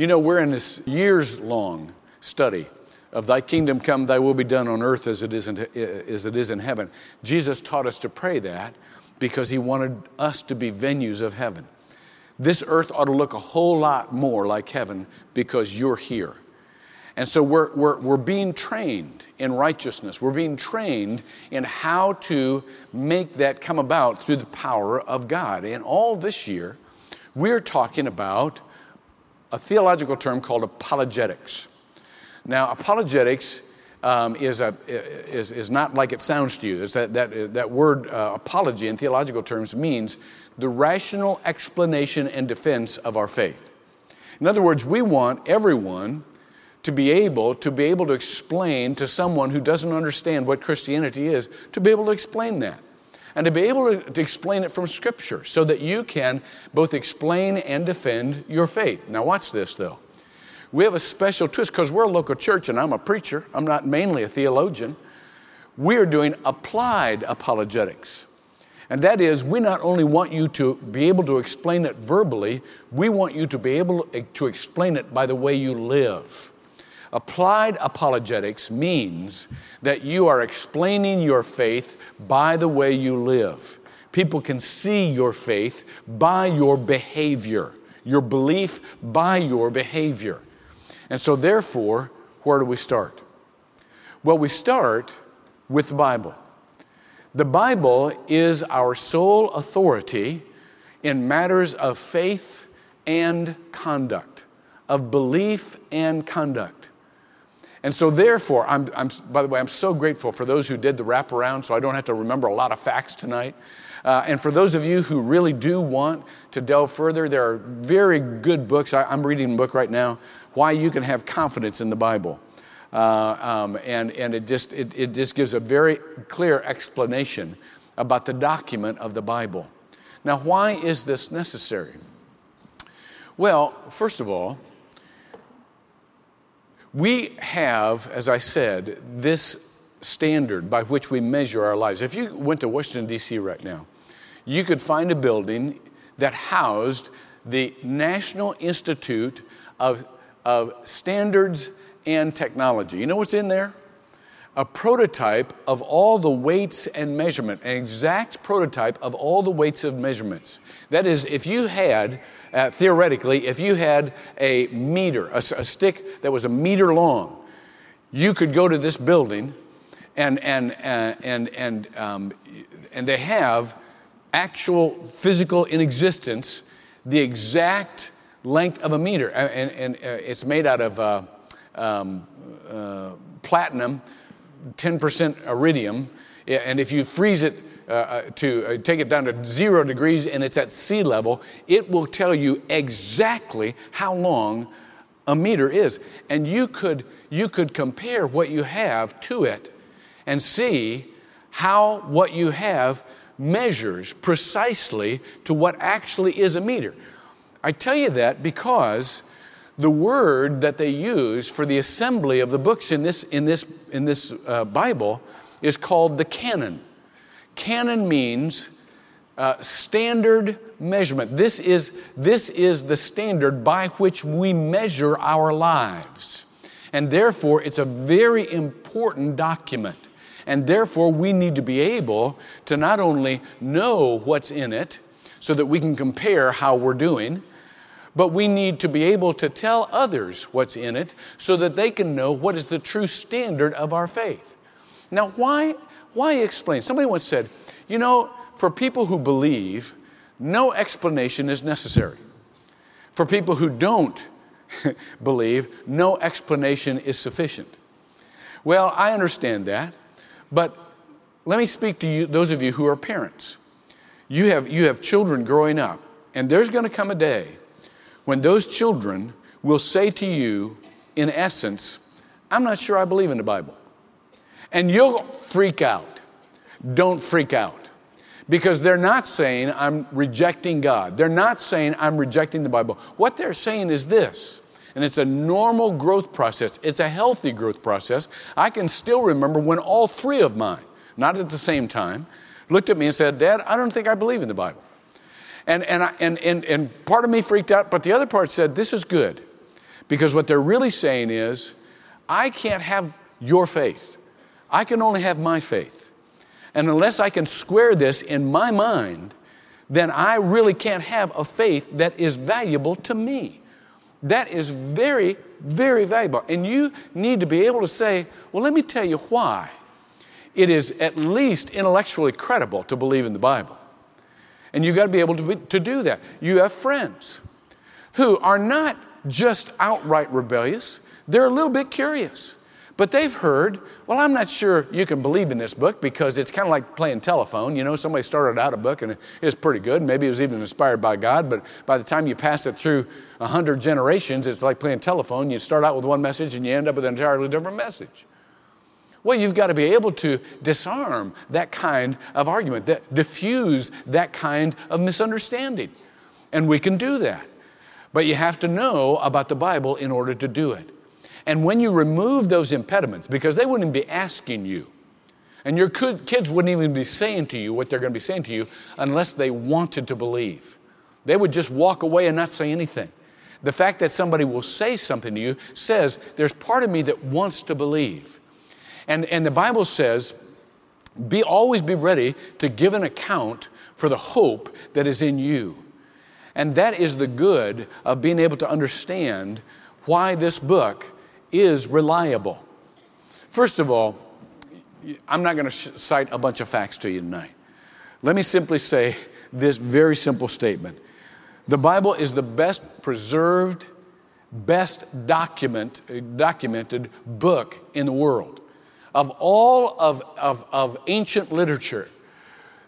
You know, we're in this years-long study of Thy Kingdom Come, Thy Will Be Done on earth as it is in heaven. Jesus taught us to pray that because he wanted us to be venues of heaven. This earth ought to look a whole lot more like heaven because you're here. And so we're being trained in righteousness. We're being trained in how to make that come about through the power of God. And all this year, we're talking about a theological term called apologetics. Now, apologetics is not like it sounds to you. It's that word apology in theological terms means the rational explanation and defense of our faith. In other words, we want everyone to be able to explain to someone who doesn't understand what Christianity is, to be able to explain that. And to be able to explain it from Scripture so that you can both explain and defend your faith. Now watch this, though. We have a special twist because we're a local church and I'm a preacher. I'm not mainly a theologian. We're doing applied apologetics. And that is, we not only want you to be able to explain it verbally, we want you to be able to explain it by the way you live. Applied apologetics means that you are explaining your faith by the way you live. People can see your faith by your behavior, your belief by your behavior. And so therefore, where do we start? Well, we start with the Bible. The Bible is our sole authority in matters of faith and conduct, of belief and conduct. And so therefore, by the way, I'm so grateful for those who did the wraparound, so I don't have to remember a lot of facts tonight. And for those of you who really do want to delve further, there are very good books. I'm reading a book right now, Why You Can Have Confidence in the Bible. And it just gives a very clear explanation about the document of the Bible. Now, why is this necessary? Well, first of all, we have, as I said, this standard by which we measure our lives. If you went to Washington, D.C. right now, you could find a building that housed the National Institute of Standards and Technology. You know what's in there? A prototype of all the weights and measurement, an exact prototype of all the weights and measurements. That is, if you had, theoretically, if you had a meter, a stick that was a meter long, you could go to this building, and they have actual physical in existence the exact length of a meter, and it's made out of platinum. 10% iridium, and if you freeze it to take it down to 0 degrees and it's at sea level, it will tell you exactly how long a meter is. And you could compare what you have to it and see how what you have measures precisely to what actually is a meter. I tell you that because the word that they use for the assembly of the books in this Bible is called the canon. Canon means standard measurement. This is the standard by which we measure our lives, and therefore it's a very important document. And therefore we need to be able to not only know what's in it, so that we can compare how we're doing. But we need to be able to tell others what's in it so that they can know what is the true standard of our faith. Now, why explain? Somebody once said, you know, for people who believe, no explanation is necessary. For people who don't believe, no explanation is sufficient. Well, I understand that, but let me speak to you, those of you who are parents. You have children growing up, and there's going to come a day when those children will say to you, in essence, I'm not sure I believe in the Bible. And you'll freak out. Don't freak out. Because they're not saying I'm rejecting God. They're not saying I'm rejecting the Bible. What they're saying is this, and it's a normal growth process. It's a healthy growth process. I can still remember when all three of mine, not at the same time, looked at me and said, Dad, I don't think I believe in the Bible. And part of me freaked out, but the other part said, this is good. Because what they're really saying is, I can't have your faith. I can only have my faith. And unless I can square this in my mind, then I really can't have a faith that is valuable to me. That is very, very valuable. And you need to be able to say, well, let me tell you why it is at least intellectually credible to believe in the Bible. And you've got to be able to do that. You have friends who are not just outright rebellious. They're a little bit curious. But they've heard, well, I'm not sure you can believe in this book because it's kind of like playing telephone. You know, somebody started out a book and it was pretty good. Maybe it was even inspired by God, but by the time you pass it through 100 generations, it's like playing telephone. You start out with one message and you end up with an entirely different message. Well, you've got to be able to disarm that kind of argument, that diffuse that kind of misunderstanding. And we can do that. But you have to know about the Bible in order to do it. And when you remove those impediments, because they wouldn't be asking you, and your kids wouldn't even be saying to you what they're going to be saying to you unless they wanted to believe. They would just walk away and not say anything. The fact that somebody will say something to you says, there's part of me that wants to believe. And the Bible says, always be ready to give an account for the hope that is in you. And that is the good of being able to understand why this book is reliable. First of all, I'm not going to cite a bunch of facts to you tonight. Let me simply say this very simple statement. The Bible is the best preserved, best documented book in the world. Of all of ancient literature,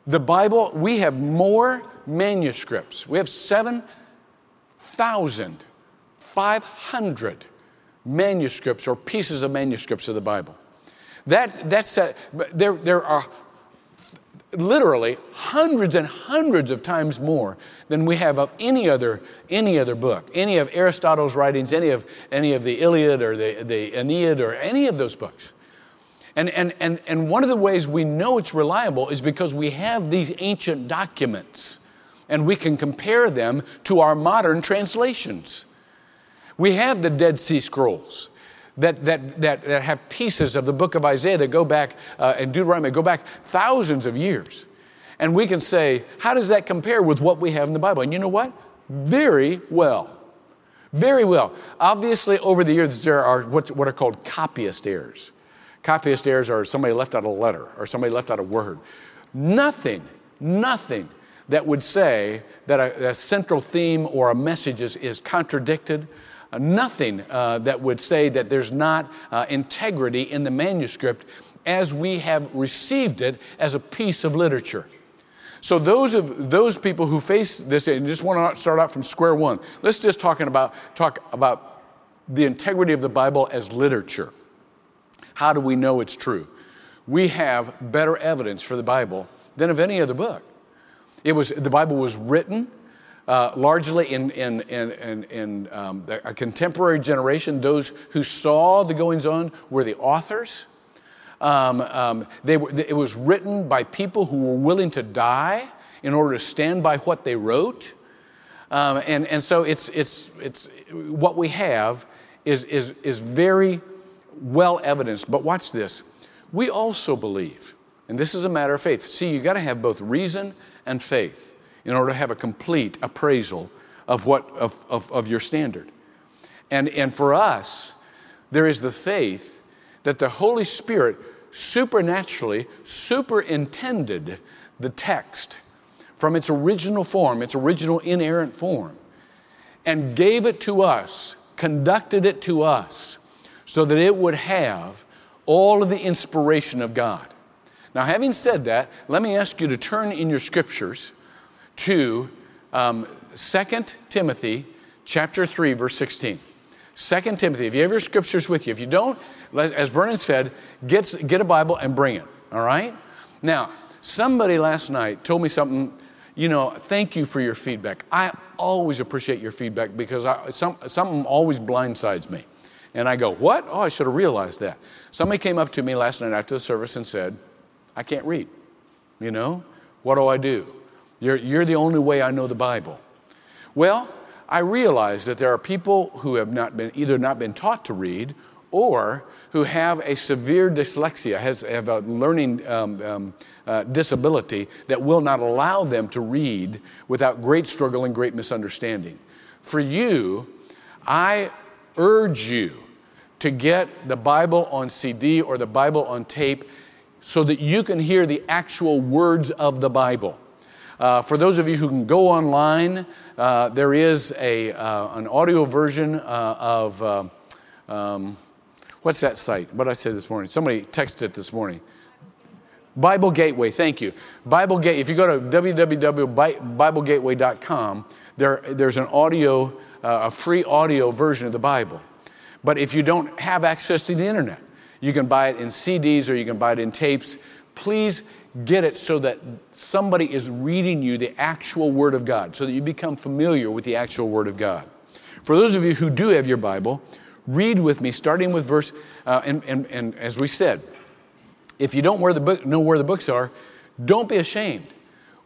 the Bible, we have more manuscripts. We have 7,500 manuscripts or pieces of manuscripts of the Bible. There are literally hundreds and hundreds of times more than we have of any other book, any of Aristotle's writings, any of the Iliad or the Aeneid or any of those books. And one of the ways we know it's reliable is because we have these ancient documents and we can compare them to our modern translations. We have the Dead Sea Scrolls that have pieces of the book of Isaiah that go back, and Deuteronomy, go back thousands of years. And we can say, how does that compare with what we have in the Bible? And you know what? Very well. Very well. Obviously, over the years, there are what are called copyist errors. Copyist errors are somebody left out a letter or somebody left out a word. Nothing that would say that a central theme or a message is contradicted. Nothing that would say that there's not integrity in the manuscript as we have received it as a piece of literature. So those people who face this and just want to start out from square one, let's just talk about the integrity of the Bible as literature. How do we know it's true? We have better evidence for the Bible than of any other book. The Bible was written largely in a contemporary generation. Those who saw the goings-on were the authors. It was written by people who were willing to die in order to stand by what they wrote. So it's what we have is very well evidenced. But watch this. We also believe, and this is a matter of faith. See, you got to have both reason and faith in order to have a complete appraisal of of your standard. And for us, there is the faith that the Holy Spirit supernaturally superintended the text from its original form, its original inerrant form, and gave it to us, conducted it to us, so that it would have all of the inspiration of God. Now, having said that, let me ask you to turn in your scriptures to 2 Timothy chapter 3, verse 16. 2 Timothy, if you have your scriptures with you. If you don't, as Vernon said, get a Bible and bring it, all right? Now, somebody last night told me something, thank you for your feedback. I always appreciate your feedback because something always blindsides me. And I go, what? Oh, I should have realized that. Somebody came up to me last night after the service and said, I can't read. What do I do? You're the only way I know the Bible. Well, I realize that there are people who have not been taught to read, or who have a severe dyslexia, have a learning disability that will not allow them to read without great struggle and great misunderstanding. For you, I urge you to get the Bible on CD or the Bible on tape so that you can hear the actual words of the Bible. For those of you who can go online, there is an audio version of... what's that site? What did I say this morning? Somebody texted it this morning. Bible Gateway, thank you. Bible Gateway. If you go to www.biblegateway.com, there's an audio, a free audio version of the Bible. But if you don't have access to the internet, you can buy it in CDs or you can buy it in tapes. Please get it so that somebody is reading you the actual Word of God, so that you become familiar with the actual Word of God. For those of you who do have your Bible, read with me, starting with verse, and as we said, if you don't know where the books are, don't be ashamed.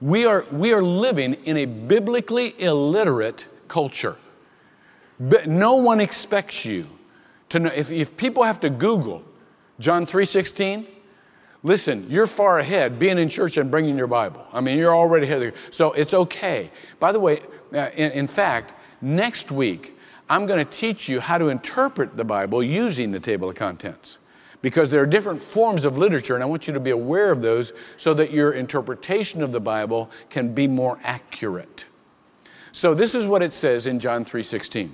We are living in a biblically illiterate culture. But no one expects you to know. If people have to Google John 3:16, listen, you're far ahead being in church and bringing your Bible. I mean, you're already ahead. So it's okay. By the way, in fact, next week, I'm going to teach you how to interpret the Bible using the table of contents, because there are different forms of literature, and I want you to be aware of those so that your interpretation of the Bible can be more accurate. So this is what it says in John 3:16.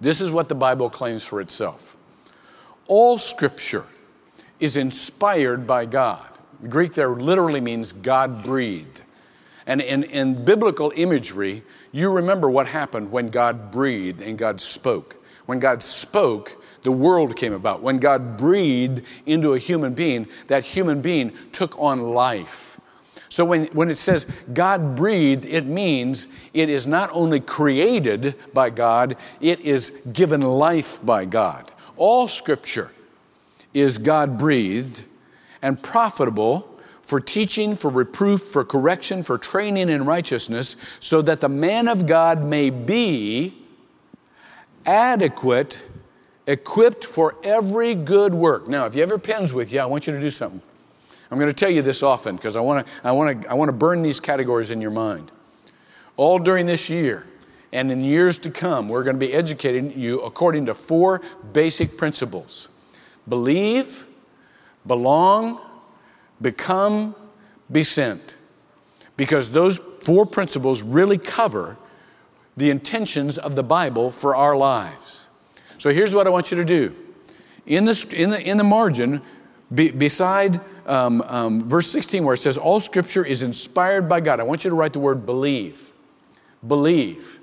This is what the Bible claims for itself. All Scripture is inspired by God. The Greek there literally means God-breathed. And in biblical imagery, you remember what happened when God breathed and God spoke. When God spoke, the world came about. When God breathed into a human being, that human being took on life. So when it says God breathed, it means it is not only created by God, it is given life by God. All Scripture is God-breathed and profitable for teaching, for reproof, for correction, for training in righteousness, so that the man of God may be adequate, equipped for every good work. Now, if you have your pens with you, I want you to do something. I'm going to tell you this often because I want to burn these categories in your mind. All during this year and in years to come, we're going to be educating you according to four basic principles: believe, belong, become, be sent. Because those four principles really cover the intentions of the Bible for our lives. So here's what I want you to do. In the margin, beside verse 16 where it says, all Scripture is inspired by God, I want you to write the word believe. Believe.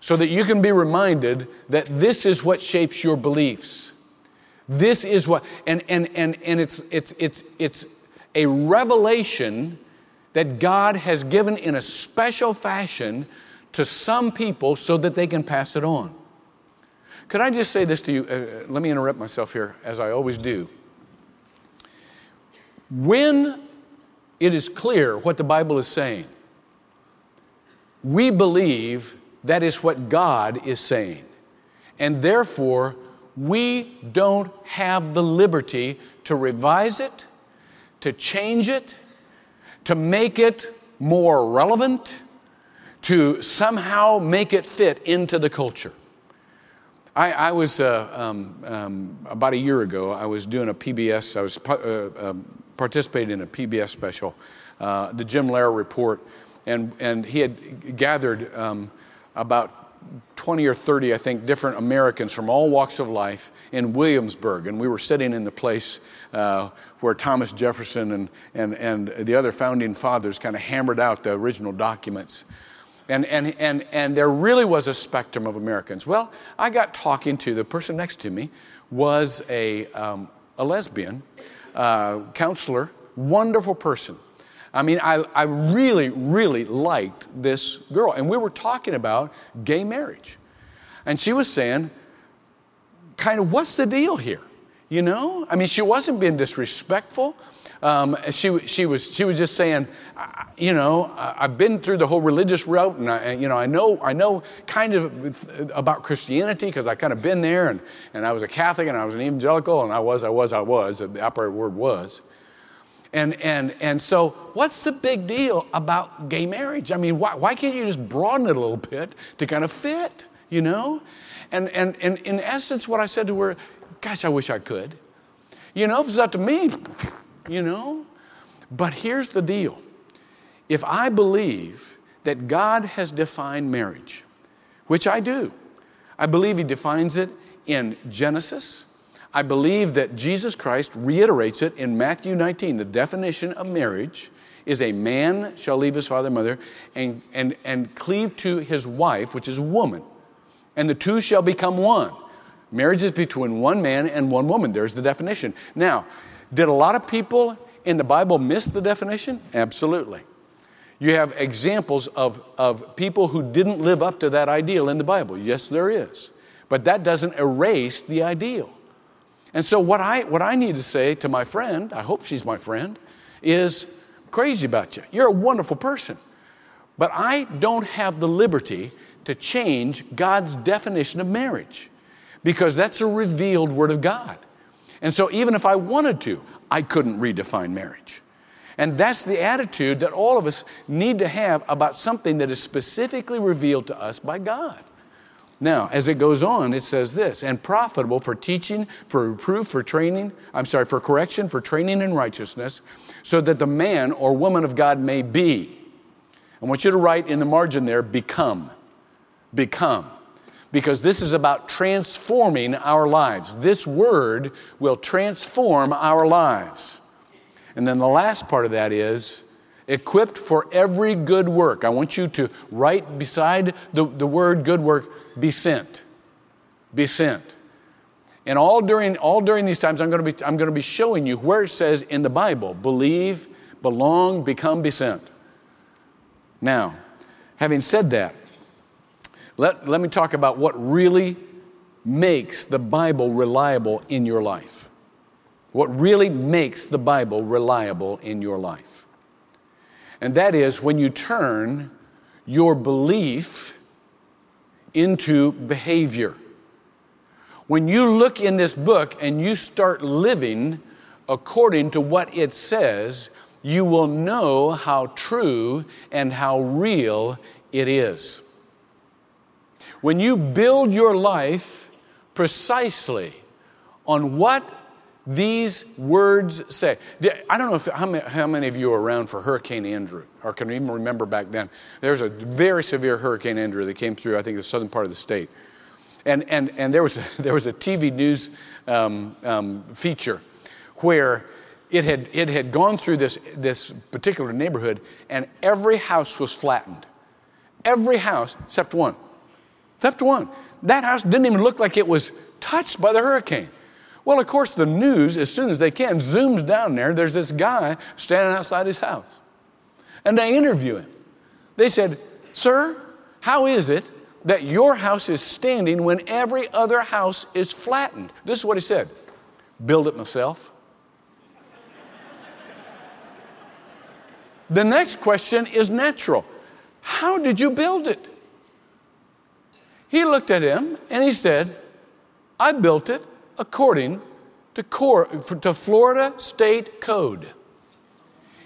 So that you can be reminded that this is what shapes your beliefs. This is what, and it's a revelation that God has given in a special fashion to some people so that they can pass it on. Could I just say this to you? Let me interrupt myself here, as I always do. When it is clear what the Bible is saying, we believe that is what God is saying. And therefore, we don't have the liberty to revise it, to change it, to make it more relevant, to somehow make it fit into the culture. I was, about a year ago, I was doing a PBS, I was participating in a PBS special, the Jim Lehrer Report, and he had gathered about 20 or 30, I think, different Americans from all walks of life in Williamsburg. And we were sitting in the place where Thomas Jefferson and the other founding fathers kind of hammered out the original documents. And there really was a spectrum of Americans. Well, I got talking to, the person next to me was a lesbian counselor, wonderful person. I mean, I really, really liked this girl. And we were talking about gay marriage. And she was saying, kind of, what's the deal here? You know, I mean, she wasn't being disrespectful. She was just saying, you know, I've been through the whole religious route, and I know kind of about Christianity because I kind of been there, and I was a Catholic and I was an evangelical, and I was. The operative word was. And so what's the big deal about gay marriage? I mean, why can't you just broaden it a little bit to kind of fit, you know? And in essence, what I said to her, gosh, I wish I could. You know, if it's up to me, you know. But here's the deal. If I believe that God has defined marriage, which I do, I believe he defines it in Genesis. I believe that Jesus Christ reiterates it in Matthew 19. The definition of marriage is a man shall leave his father and mother and cleave to his wife, which is woman, and the two shall become one. Marriage is between one man and one woman. There's the definition. Now, did a lot of people in the Bible miss the definition? Absolutely. You have examples of people who didn't live up to that ideal in the Bible. Yes, there is. But that doesn't erase the ideal. And so what I need to say to my friend, I hope she's my friend, is crazy about you. You're a wonderful person. But I don't have the liberty to change God's definition of marriage, because that's a revealed word of God. And so even if I wanted to, I couldn't redefine marriage. And that's the attitude that all of us need to have about something that is specifically revealed to us by God. Now, as it goes on, it says this, and profitable for teaching, for reproof, for correction, for training in righteousness, so that the man or woman of God may be. I want you to write in the margin there, become. Because this is about transforming our lives. This word will transform our lives. And then the last part of that is equipped for every good work. I want you to write beside the word good work, be sent. Be sent. And all during these times, I'm going to be showing you where it says in the Bible, believe, belong, become, be sent. Now, having said that, Let me talk about what really makes the Bible reliable in your life. What really makes the Bible reliable in your life. And that is when you turn your belief into behavior. When you look in this book and you start living according to what it says, you will know how true and how real it is. When you build your life precisely on what these words say. I don't know how many of you were around for Hurricane Andrew, or can even remember back then. There's a very severe Hurricane Andrew that came through, I think, the southern part of the state. And there was a TV news feature where it had gone through this particular neighborhood, and every house was flattened. Every house except one. Except one. That house didn't even look like it was touched by the hurricane. Well, of course, the news, as soon as they can, zooms down there. There's this guy standing outside his house. And they interview him. They said, sir, how is it that your house is standing when every other house is flattened? This is what he said. Build it myself. The next question is natural. How did you build it? He looked at him and he said, I built it according to Florida State Code.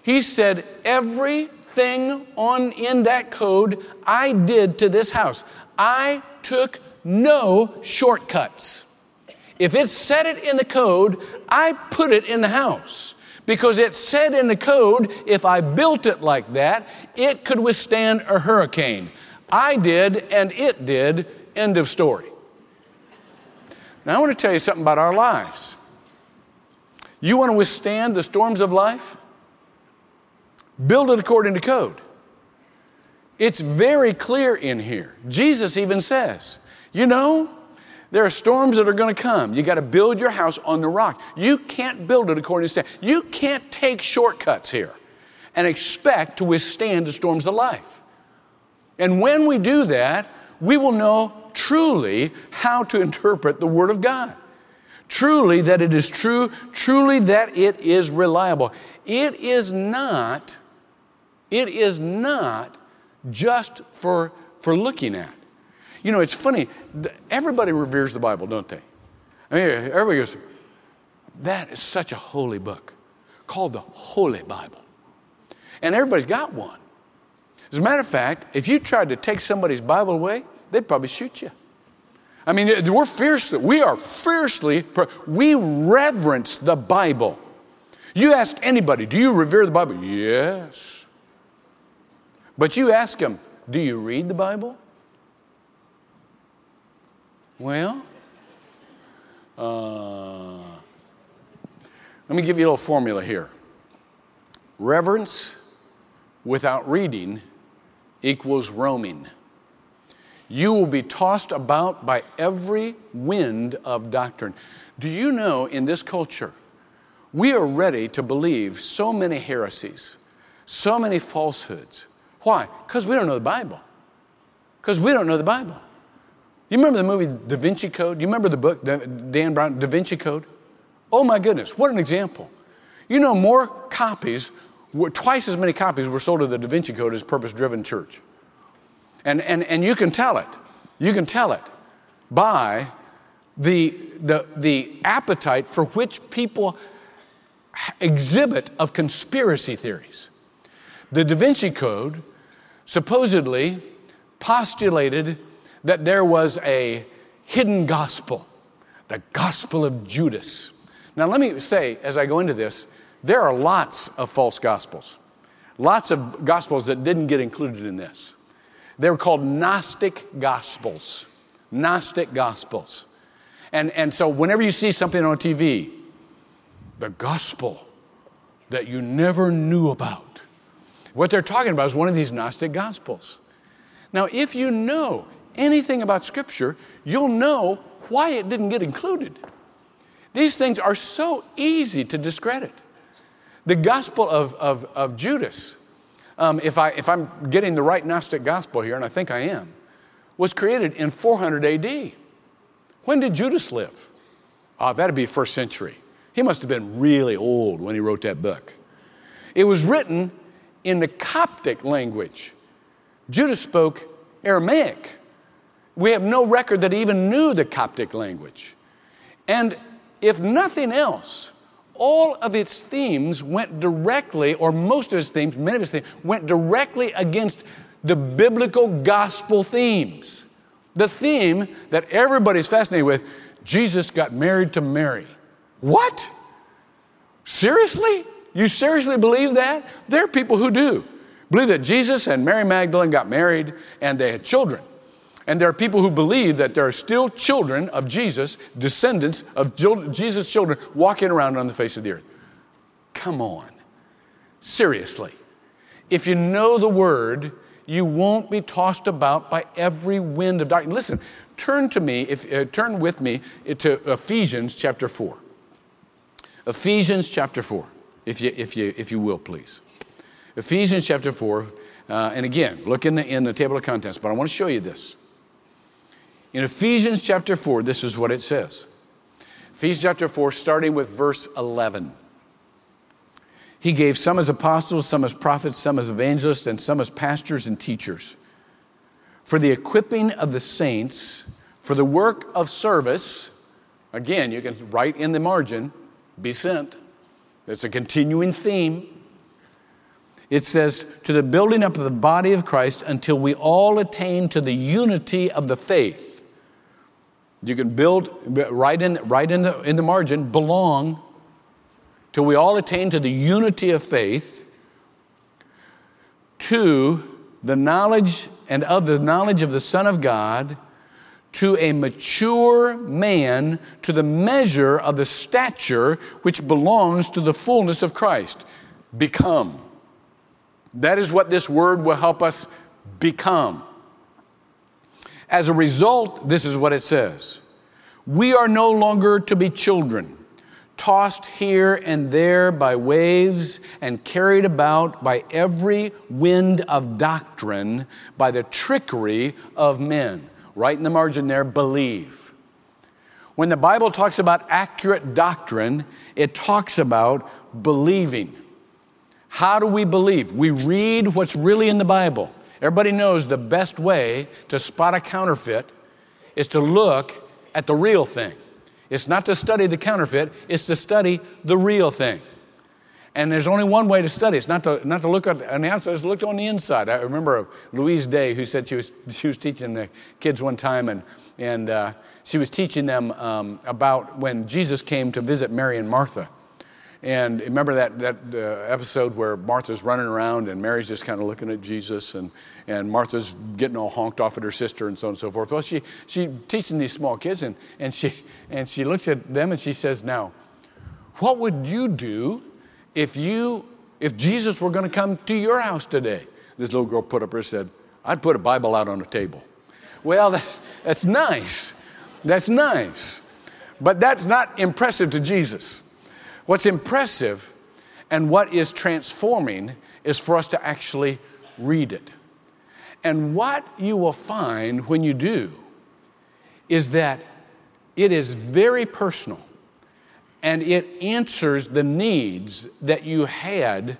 He said, everything in that code I did to this house. I took no shortcuts. If it said it in the code, I put it in the house. Because it said in the code, if I built it like that, it could withstand a hurricane. I did, and it did, end of story. Now, I want to tell you something about our lives. You want to withstand the storms of life? Build it according to code. It's very clear in here. Jesus even says, you know, there are storms that are going to come. You got to build your house on the rock. You can't build it according to sand. You can't take shortcuts here and expect to withstand the storms of life. And when we do that, we will know truly how to interpret the Word of God. Truly that it is true, truly that it is reliable. It is not just for looking at. You know, it's funny. Everybody reveres the Bible, don't they? I mean, everybody goes, that is such a holy book called the Holy Bible. And everybody's got one. As a matter of fact, if you tried to take somebody's Bible away, they'd probably shoot you. I mean, we reverence the Bible. You ask anybody, do you revere the Bible? Yes. But you ask them, do you read the Bible? Well, let me give you a little formula here. Reverence without reading equals roaming. You will be tossed about by every wind of doctrine. Do you know, in this culture, we are ready to believe so many heresies, so many falsehoods. Why? Because we don't know the Bible. You remember the movie Da Vinci Code? You remember the book, Dan Brown, Da Vinci Code? Oh my goodness, what an example. You know, twice as many copies were sold of the Da Vinci Code as Purpose Driven Church. And you can tell it by the appetite for which people exhibit of conspiracy theories. The Da Vinci Code supposedly postulated that there was a hidden gospel, the Gospel of Judas. Now let me say, as I go into this, there are lots of false gospels. Lots of gospels that didn't get included in this. They were called Gnostic Gospels. And so whenever you see something on TV, the gospel that you never knew about, what they're talking about is one of these Gnostic Gospels. Now, if you know anything about Scripture, you'll know why it didn't get included. These things are so easy to discredit. The Gospel of Judas, if I'm getting the right Gnostic Gospel here, and I think I am, was created in 400 AD. When did Judas live? That'd be 1st century. He must have been really old when he wrote that book. It was written in the Coptic language. Judas spoke Aramaic. We have no record that he even knew the Coptic language. And if nothing else, all of its themes went directly, or most of its themes, many of its themes, went directly against the biblical gospel themes. The theme that everybody's fascinated with, Jesus got married to Mary. What? Seriously? You seriously believe that? There are people who do believe that Jesus and Mary Magdalene got married and they had children. And there are people who believe that there are still children of Jesus, descendants of Jesus' children, walking around on the face of the earth. Come on. Seriously. If you know the Word, you won't be tossed about by every wind of doctrine. Listen, turn with me to Ephesians chapter 4. Ephesians chapter 4. If you will, please. Ephesians chapter 4, and again, look in the table of contents, but I want to show you this. In Ephesians chapter 4, this is what it says. Ephesians chapter 4, starting with verse 11. He gave some as apostles, some as prophets, some as evangelists, and some as pastors and teachers, for the equipping of the saints, for the work of service. Again, you can write in the margin, be sent. That's a continuing theme. It says, to the building up of the body of Christ until we all attain to the unity of the faith. You can write in the margin, belong, till we all attain to the unity of faith, to the knowledge and of the knowledge of the Son of God, to a mature man, to the measure of the stature which belongs to the fullness of Christ. Become. That is what this word will help us become. As a result, this is what it says. We are no longer to be children, tossed here and there by waves and carried about by every wind of doctrine, by the trickery of men. Right in the margin there, believe. When the Bible talks about accurate doctrine, it talks about believing. How do we believe? We read what's really in the Bible. Everybody knows the best way to spot a counterfeit is to look at the real thing. It's not to study the counterfeit, it's to study the real thing. And there's only one way to study. It's not to look on the outside, it's to look on the inside. I remember Louise Day, who said she was teaching the kids one time, and she was teaching them about when Jesus came to visit Mary and Martha. And remember that episode where Martha's running around and Mary's just kind of looking at Jesus, and Martha's getting all honked off at her sister and so on and so forth. Well, she teaching these small kids, and she looks at them and she says, "Now, what would you do if Jesus were going to come to your house today?" This little girl put up her said, "I'd put a Bible out on the table." Well, that's nice. That's nice. But that's not impressive to Jesus. What's impressive and what is transforming is for us to actually read it. And what you will find when you do is that it is very personal, and it answers the needs that you had,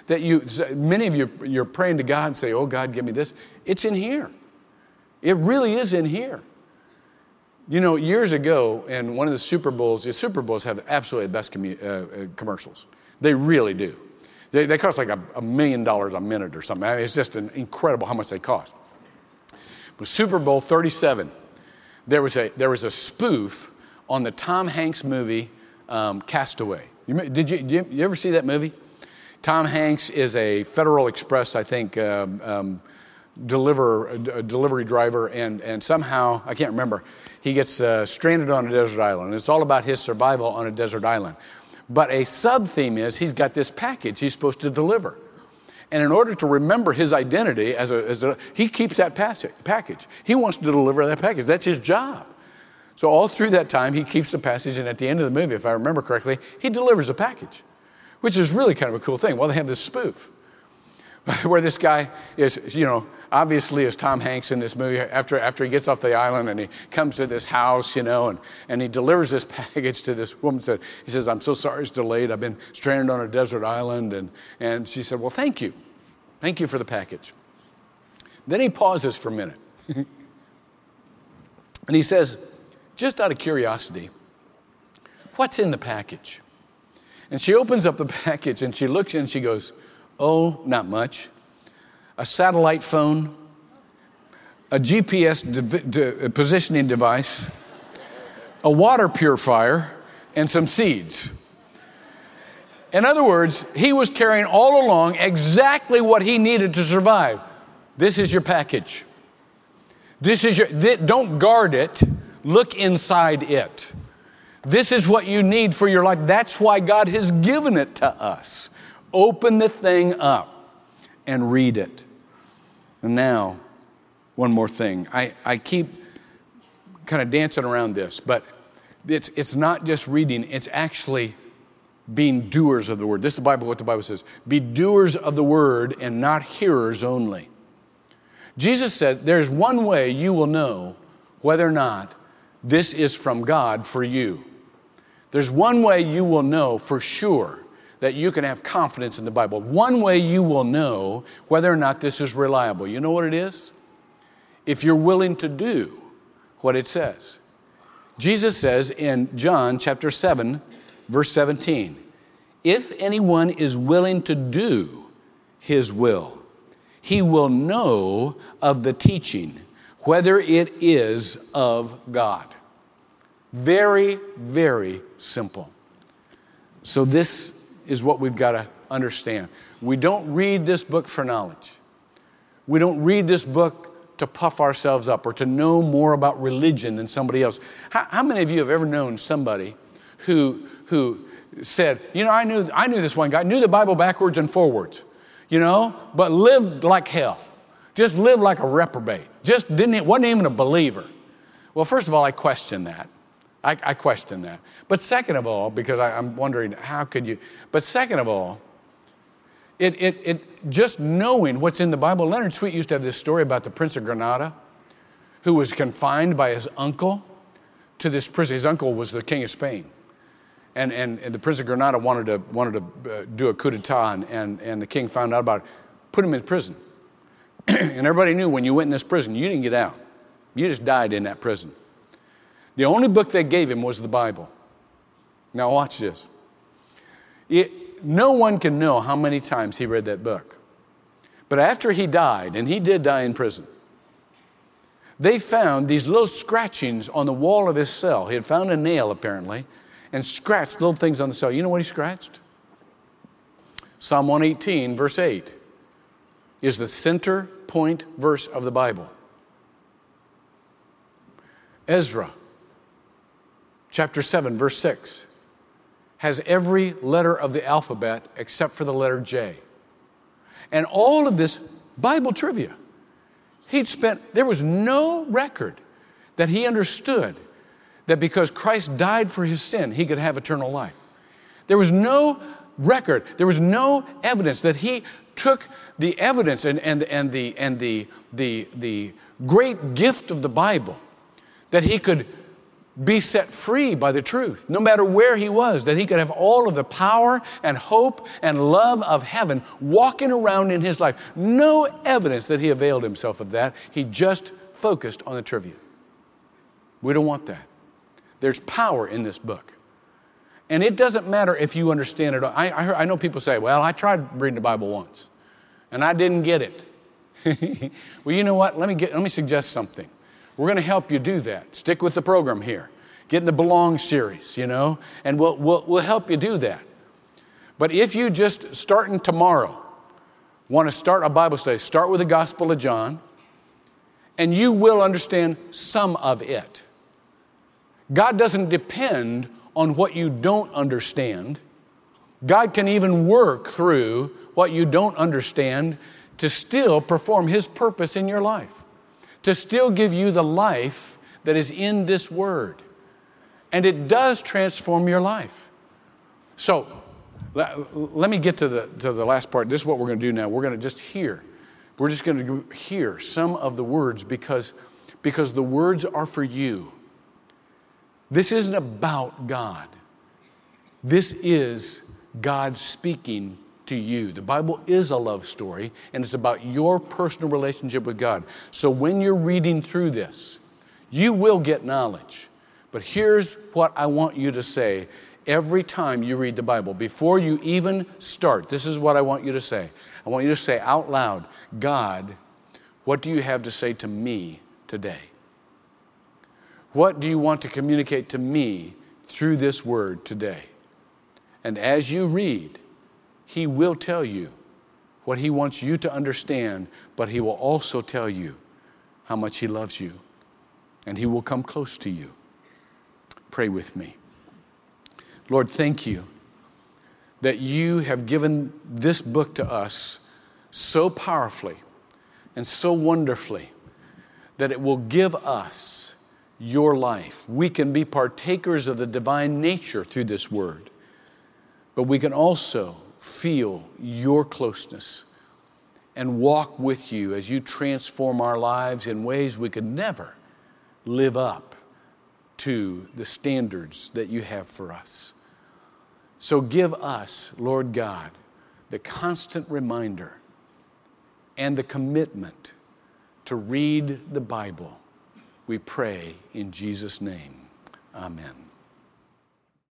many of you, you're praying to God and say, "Oh God, give me this." It's in here. It really is in here. You know, years ago, in one of the Super Bowls, the Super Bowls have absolutely the best commercials. They really do. They cost like $1 million a minute or something. I mean, it's just incredible how much they cost. But Super Bowl 37, there was a spoof on the Tom Hanks movie Castaway. Did you ever see that movie? Tom Hanks is a Federal Express, I think, delivery driver, and somehow, I can't remember, he gets stranded on a desert island. It's all about his survival on a desert island. But a sub-theme is he's got this package he's supposed to deliver. And in order to remember his identity, he keeps that package. He wants to deliver that package. That's his job. So all through that time, he keeps the passage, and at the end of the movie, if I remember correctly, he delivers a package, which is really kind of a cool thing. Well, they have this spoof where this guy is, you know, obviously is Tom Hanks in this movie after he gets off the island, and he comes to this house, you know, and he delivers this package to this woman. He says, "I'm so sorry it's delayed. I've been stranded on a desert island." And she said, "Well, thank you. Thank you for the package." Then he pauses for a minute. And he says, "Just out of curiosity, what's in the package?" And she opens up the package and she looks and she goes, "Oh, not much. A satellite phone, a GPS positioning device, a water purifier, and some seeds." In other words, he was carrying all along exactly what he needed to survive. This is your package. This is your. Don't guard it. Look inside it. This is what you need for your life. That's why God has given it to us. Open the thing up and read it. And now, one more thing. I keep kind of dancing around this, but it's not just reading. It's actually being doers of the word. This is the Bible, what the Bible says. Be doers of the word and not hearers only. Jesus said there's one way you will know whether or not this is from God for you. There's one way you will know for sure that you can have confidence in the Bible. One way you will know whether or not this is reliable. You know what it is? If you're willing to do what it says. Jesus says in John chapter 7, verse 17, "If anyone is willing to do his will, he will know of the teaching, whether it is of God." Very, very simple. So this is what we've got to understand. We don't read this book for knowledge. We don't read this book to puff ourselves up or to know more about religion than somebody else. How many of you have ever known somebody who said, "You know, I knew this one guy, knew the Bible backwards and forwards, you know, but lived like hell. Just lived like a reprobate. Just wasn't even a believer." Well, first of all, I question that. I question that. But second of all, because I'm wondering how could you, but second of all, it just knowing what's in the Bible. Leonard Sweet used to have this story about the Prince of Granada who was confined by his uncle to this prison. His uncle was the king of Spain. And the Prince of Granada wanted to do a coup d'etat, and the king found out about it, put him in prison. And everybody knew when you went in this prison, you didn't get out. You just died in that prison. The only book they gave him was the Bible. Now watch this. No one can know how many times he read that book. But after he died, and he did die in prison, they found these little scratchings on the wall of his cell. He had found a nail, apparently, and scratched little things on the cell. You know what he scratched? Psalm 118, verse 8, is the center point verse of the Bible. Ezra, chapter 7, verse 6, has every letter of the alphabet except for the letter J. And all of this Bible trivia, there was no record that he understood that because Christ died for his sin, he could have eternal life. There was no record. There was no evidence that he took the evidence and the great gift of the Bible, that he could be set free by the truth, no matter where he was, that he could have all of the power and hope and love of heaven walking around in his life. No evidence that he availed himself of that. He just focused on the trivia. We don't want that. There's power in this book. And it doesn't matter if you understand it. I know people say, well, I tried reading the Bible once, and I didn't get it. Well, you know what? Let me suggest something. We're going to help you do that. Stick with the program here. Get in the Belong series, you know, and we'll help you do that. But if you just, starting tomorrow, want to start a Bible study, start with the Gospel of John, and you will understand some of it. God doesn't depend on what you don't understand. God can even work through what you don't understand to still perform His purpose in your life, to still give you the life that is in this Word. And it does transform your life. So let me get to the last part. This is what we're going to do now. We're going to just hear. We're just going to hear some of the words because the words are for you. This isn't about God. This is God speaking to you. The Bible is a love story, and it's about your personal relationship with God. So when you're reading through this, you will get knowledge. But here's what I want you to say every time you read the Bible. Before you even start, this is what I want you to say. I want you to say out loud, God, what do you have to say to me today? What do you want to communicate to me through this word today? And as you read, He will tell you what He wants you to understand, but He will also tell you how much He loves you, and He will come close to you. Pray with me. Lord, thank You that You have given this book to us so powerfully and so wonderfully that it will give us Your life. We can be partakers of the divine nature through this word, but we can also feel Your closeness and walk with You as You transform our lives in ways we could never live up to the standards that You have for us. So give us, Lord God, the constant reminder and the commitment to read the Bible. We pray in Jesus' name. Amen.